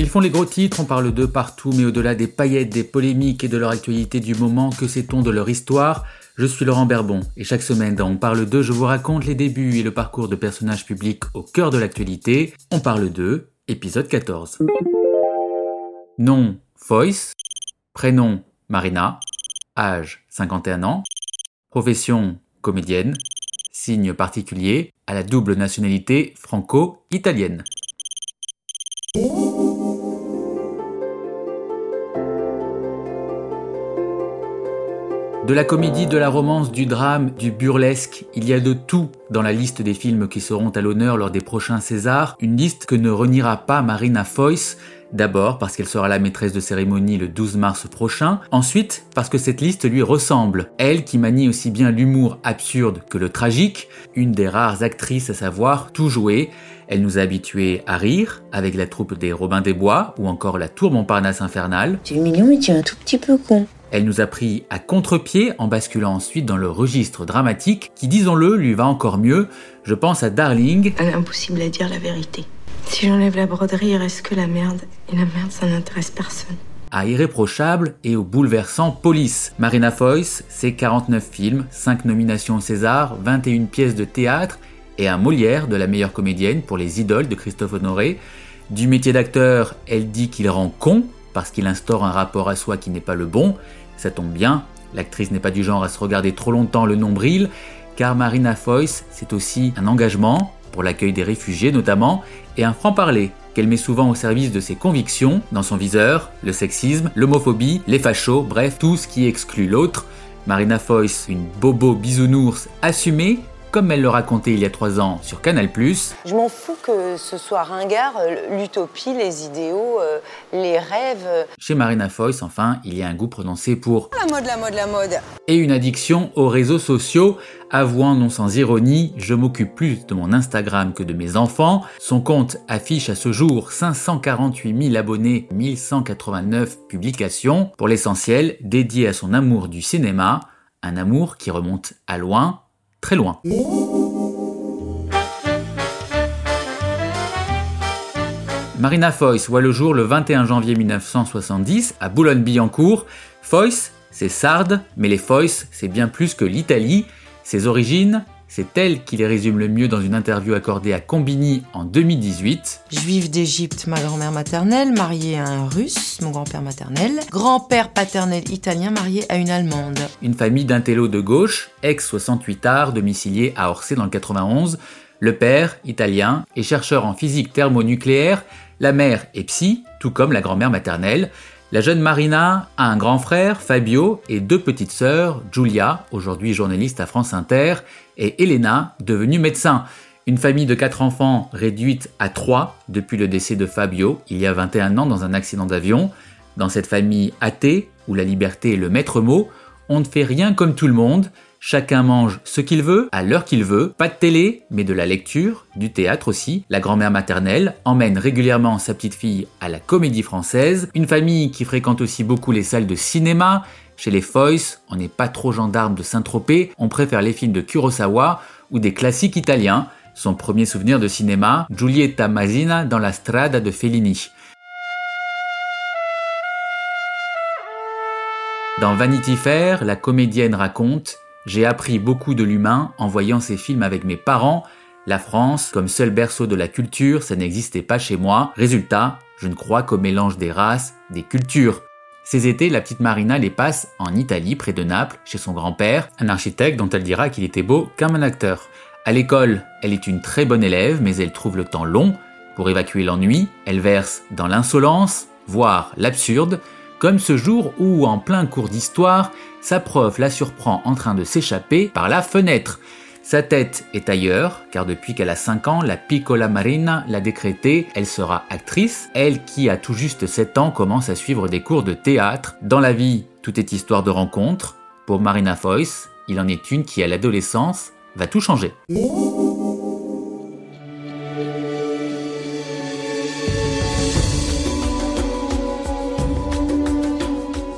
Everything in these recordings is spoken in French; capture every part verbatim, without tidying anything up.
Ils font les gros titres, on parle d'eux partout, mais au-delà des paillettes, des polémiques et de leur actualité du moment, que sait-on de leur histoire ? Je suis Laurent Berbon, et chaque semaine dans On parle d'eux, je vous raconte les débuts et le parcours de personnages publics au cœur de l'actualité. On parle d'eux, épisode quatorze. Nom, Foïs. Prénom, Marina. Âge, cinquante et un ans. Profession, comédienne. Signe particulier, à la double nationalité franco-italienne. De la comédie, de la romance, du drame, du burlesque, il y a de tout dans la liste des films qui seront à l'honneur lors des prochains Césars, une liste que ne reniera pas Marina Foïs, d'abord parce qu'elle sera la maîtresse de cérémonie le douze mars prochain, ensuite parce que cette liste lui ressemble, elle qui manie aussi bien l'humour absurde que le tragique, une des rares actrices à savoir tout jouer. Elle nous a habitués à rire, avec la troupe des Robins des Bois ou encore la tour Montparnasse Infernale. Tu es mignon mais tu es un tout petit peu con. Elle nous a pris à contre-pied en basculant ensuite dans le registre dramatique qui, disons-le, lui va encore mieux. Je pense à Darling. Impossible à dire la vérité. Si j'enlève la broderie, il reste que la merde. Et la merde, ça n'intéresse personne. À Irréprochable et au bouleversant Polisse. Marina Foïs, c'est quarante-neuf films, cinq nominations au César, vingt et une pièces de théâtre et un Molière de la meilleure comédienne pour Les Idoles de Christophe Honoré. Du métier d'acteur, elle dit qu'il rend con parce qu'il instaure un rapport à soi qui n'est pas le bon. Ça tombe bien, l'actrice n'est pas du genre à se regarder trop longtemps le nombril, car Marina Foïs, c'est aussi un engagement, pour l'accueil des réfugiés notamment, et un franc-parler qu'elle met souvent au service de ses convictions, dans son viseur, le sexisme, l'homophobie, les fachos, bref, tout ce qui exclut l'autre. Marina Foïs, une bobo bisounours assumée, comme elle le racontait il y a trois ans sur Canal plus. Je m'en fous que ce soit ringard, l'utopie, les idéaux, les rêves. Chez Marina Foïs, enfin, il y a un goût prononcé pour la mode, la mode, la mode. Et une addiction aux réseaux sociaux, avouant non sans ironie, je m'occupe plus de mon Instagram que de mes enfants. Son compte affiche à ce jour cinq cent quarante-huit mille abonnés, mille cent quatre-vingt-neuf publications, pour l'essentiel dédiées à son amour du cinéma, un amour qui remonte à loin, très loin. Marina Foïs voit le jour le vingt et un janvier mille neuf cent soixante-dix à Boulogne-Billancourt. Foïs, c'est sarde, mais les Foïs, c'est bien plus que l'Italie. Ses origines, c'est elle qui les résume le mieux dans une interview accordée à Combini en deux mille dix-huit. Juive d'Égypte, ma grand-mère maternelle, mariée à un Russe, mon grand-père maternel. Grand-père paternel italien, marié à une Allemande. Une famille d'intello de gauche, ex-soixante-huitard, domicilié à Orsay dans le quatre-vingt-onze. Le père, italien, est chercheur en physique thermonucléaire. La mère est psy, tout comme la grand-mère maternelle. La jeune Marina a un grand frère, Fabio, et deux petites sœurs, Giulia, aujourd'hui journaliste à France Inter, et Elena, devenue médecin. Une famille de quatre enfants réduite à trois depuis le décès de Fabio, il y a vingt et un ans, dans un accident d'avion. Dans cette famille athée, où la liberté est le maître mot, on ne fait rien comme tout le monde. Chacun mange ce qu'il veut, à l'heure qu'il veut, pas de télé, mais de la lecture, du théâtre aussi. La grand-mère maternelle emmène régulièrement sa petite fille à la Comédie française, une famille qui fréquente aussi beaucoup les salles de cinéma. Chez les Foïs, on n'est pas trop gendarme de Saint-Tropez, on préfère les films de Kurosawa ou des classiques italiens. Son premier souvenir de cinéma, Giulietta Masina dans La Strada de Fellini. Dans Vanity Fair, la comédienne raconte « J'ai appris beaucoup de l'humain en voyant ces films avec mes parents. La France, comme seul berceau de la culture, ça n'existait pas chez moi. Résultat, je ne crois qu'au mélange des races, des cultures. » Ces étés, la petite Marina les passe en Italie, près de Naples, chez son grand-père, un architecte dont elle dira qu'il était beau comme un acteur. À l'école, elle est une très bonne élève, mais elle trouve le temps long. Pour évacuer l'ennui, elle verse dans l'insolence, voire l'absurde, comme ce jour où, en plein cours d'histoire, sa prof la surprend en train de s'échapper par la fenêtre. Sa tête est ailleurs, car depuis qu'elle a cinq ans, la piccola Marina l'a décrété, elle sera actrice. Elle, qui a tout juste sept ans, commence à suivre des cours de théâtre. Dans la vie, tout est histoire de rencontres. Pour Marina Foïs, il en est une qui, à l'adolescence, va tout changer.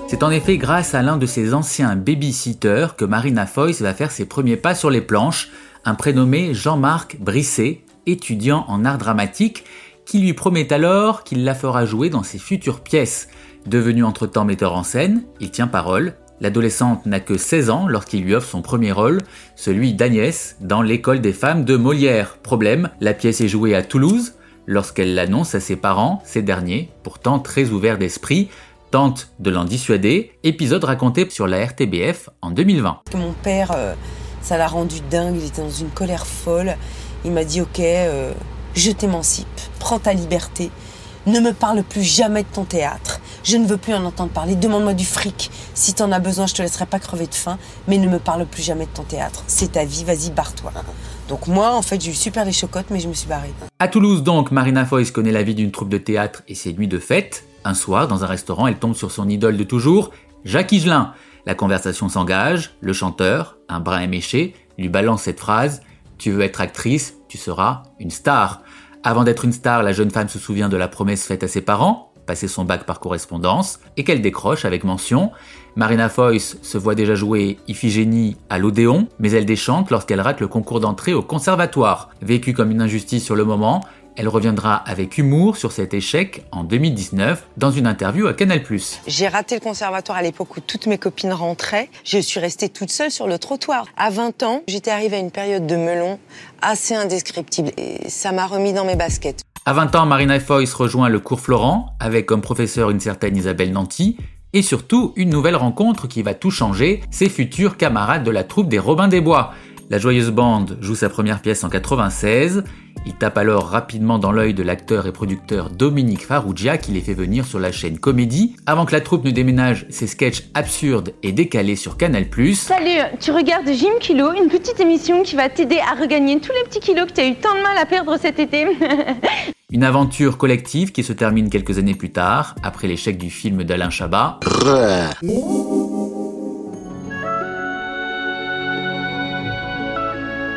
C'est en effet grâce à l'un de ses anciens baby-sitters que Marina Foïs va faire ses premiers pas sur les planches, un prénommé Jean-Marc Brisset, étudiant en art dramatique, qui lui promet alors qu'il la fera jouer dans ses futures pièces. Devenu entre-temps metteur en scène, il tient parole. L'adolescente n'a que seize ans lorsqu'il lui offre son premier rôle, celui d'Agnès dans L'école des femmes de Molière. Problème, la pièce est jouée à Toulouse. Lorsqu'elle l'annonce à ses parents, ces derniers, pourtant très ouverts d'esprit, tentent de l'en dissuader. Épisode raconté sur la R T B F en deux mille vingt. Mon père, euh, ça l'a rendu dingue, il était dans une colère folle. Il m'a dit « Ok, euh, je t'émancipe, prends ta liberté, ne me parle plus jamais de ton théâtre. Je ne veux plus en entendre parler, demande-moi du fric. Si t'en as besoin, je te laisserai pas crever de faim, mais ne me parle plus jamais de ton théâtre. C'est ta vie, vas-y, barre-toi. » Donc moi, en fait, j'ai eu super les chocottes, mais je me suis barrée. À Toulouse, donc, Marina Foïs connaît la vie d'une troupe de théâtre et ses nuits de fête. Un soir, dans un restaurant, elle tombe sur son idole de toujours, Jacques Higelin. La conversation s'engage, le chanteur, un brin éméché, lui balance cette phrase « Tu veux être actrice, tu seras une star ». Avant d'être une star, la jeune femme se souvient de la promesse faite à ses parents, passer son bac par correspondance, et qu'elle décroche avec mention. Marina Foïs se voit déjà jouer Iphigénie à l'Odéon, mais elle déchante lorsqu'elle rate le concours d'entrée au conservatoire. Vécue comme une injustice sur le moment, elle reviendra avec humour sur cet échec en deux mille dix-neuf dans une interview à Canal plus. J'ai raté le conservatoire à l'époque où toutes mes copines rentraient. Je suis restée toute seule sur le trottoir. À vingt ans, j'étais arrivée à une période de melon assez indescriptible et ça m'a remis dans mes baskets. À vingt ans, Marina Foïs rejoint le cours Florent avec comme professeur une certaine Isabelle Nanty et surtout une nouvelle rencontre qui va tout changer, ses futurs camarades de la troupe des Robins des Bois. La joyeuse bande joue sa première pièce en quatre-vingt-seize. Il tape alors rapidement dans l'œil de l'acteur et producteur Dominique Farrugia qui les fait venir sur la chaîne Comédie, avant que la troupe ne déménage ses sketchs absurdes et décalés sur Canal plus. Salut, tu regardes Jim Kilo, une petite émission qui va t'aider à regagner tous les petits kilos que t'as eu tant de mal à perdre cet été. Une aventure collective qui se termine quelques années plus tard, après l'échec du film d'Alain Chabat.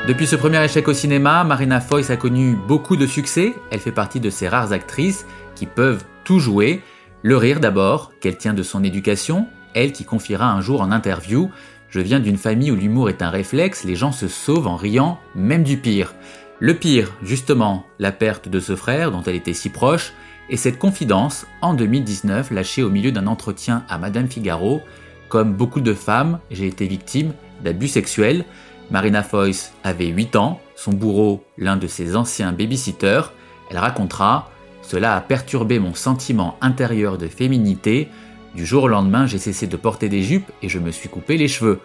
Depuis ce premier échec au cinéma, Marina Foïs a connu beaucoup de succès. Elle fait partie de ces rares actrices qui peuvent tout jouer. Le rire d'abord, qu'elle tient de son éducation. Elle qui confiera un jour en interview « Je viens d'une famille où l'humour est un réflexe, les gens se sauvent en riant, même du pire. » Le pire, justement, la perte de ce frère dont elle était si proche, et cette confidence, en deux mille dix-neuf, lâchée au milieu d'un entretien à Madame Figaro. « Comme beaucoup de femmes, j'ai été victime d'abus sexuels. » Marina Foïs avait huit ans, son bourreau, l'un de ses anciens babysitters. Elle racontera « Cela a perturbé mon sentiment intérieur de féminité. Du jour au lendemain, j'ai cessé de porter des jupes et je me suis coupé les cheveux. »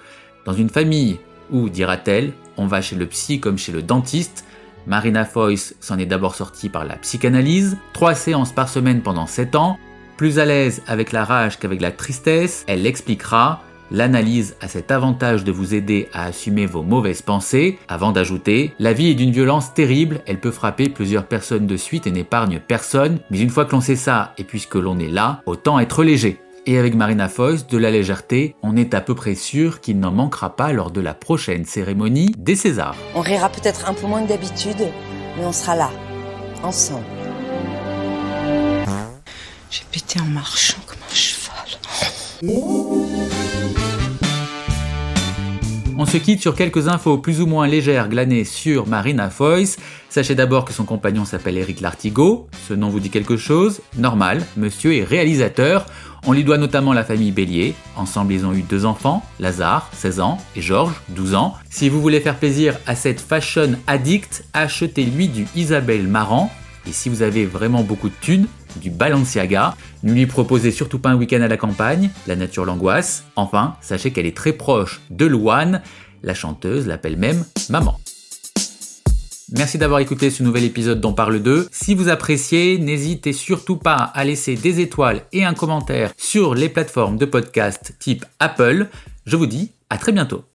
Dans une famille où, dira-t-elle, on va chez le psy comme chez le dentiste, Marina Foïs s'en est d'abord sortie par la psychanalyse, trois séances par semaine pendant sept ans. Plus à l'aise avec la rage qu'avec la tristesse, elle l'expliquera. L'analyse a cet avantage de vous aider à assumer vos mauvaises pensées, avant d'ajouter « La vie est d'une violence terrible, elle peut frapper plusieurs personnes de suite et n'épargne personne, mais une fois que l'on sait ça, et puisque l'on est là, autant être léger. » Et avec Marina Foïs, de la légèreté, on est à peu près sûr qu'il n'en manquera pas lors de la prochaine cérémonie des Césars. On rira peut-être un peu moins que d'habitude, mais on sera là, ensemble. J'ai pété en marchant comme un cheval. On se quitte sur quelques infos plus ou moins légères glanées sur Marina Foïs. Sachez d'abord que son compagnon s'appelle Eric Lartigau. Ce nom vous dit quelque chose ? Normal, monsieur est réalisateur. On lui doit notamment la famille Bélier. Ensemble, ils ont eu deux enfants, Lazare, seize ans, et Georges, douze ans. Si vous voulez faire plaisir à cette fashion addict, achetez-lui du Isabelle Marant. Et si vous avez vraiment beaucoup de thunes, du Balenciaga. Ne lui proposez surtout pas un week-end à la campagne, la nature l'angoisse. Enfin, sachez qu'elle est très proche de Louane. La chanteuse l'appelle même maman. Merci d'avoir écouté ce nouvel épisode d'On Parle deux. Si vous appréciez, n'hésitez surtout pas à laisser des étoiles et un commentaire sur les plateformes de podcast type Apple. Je vous dis à très bientôt.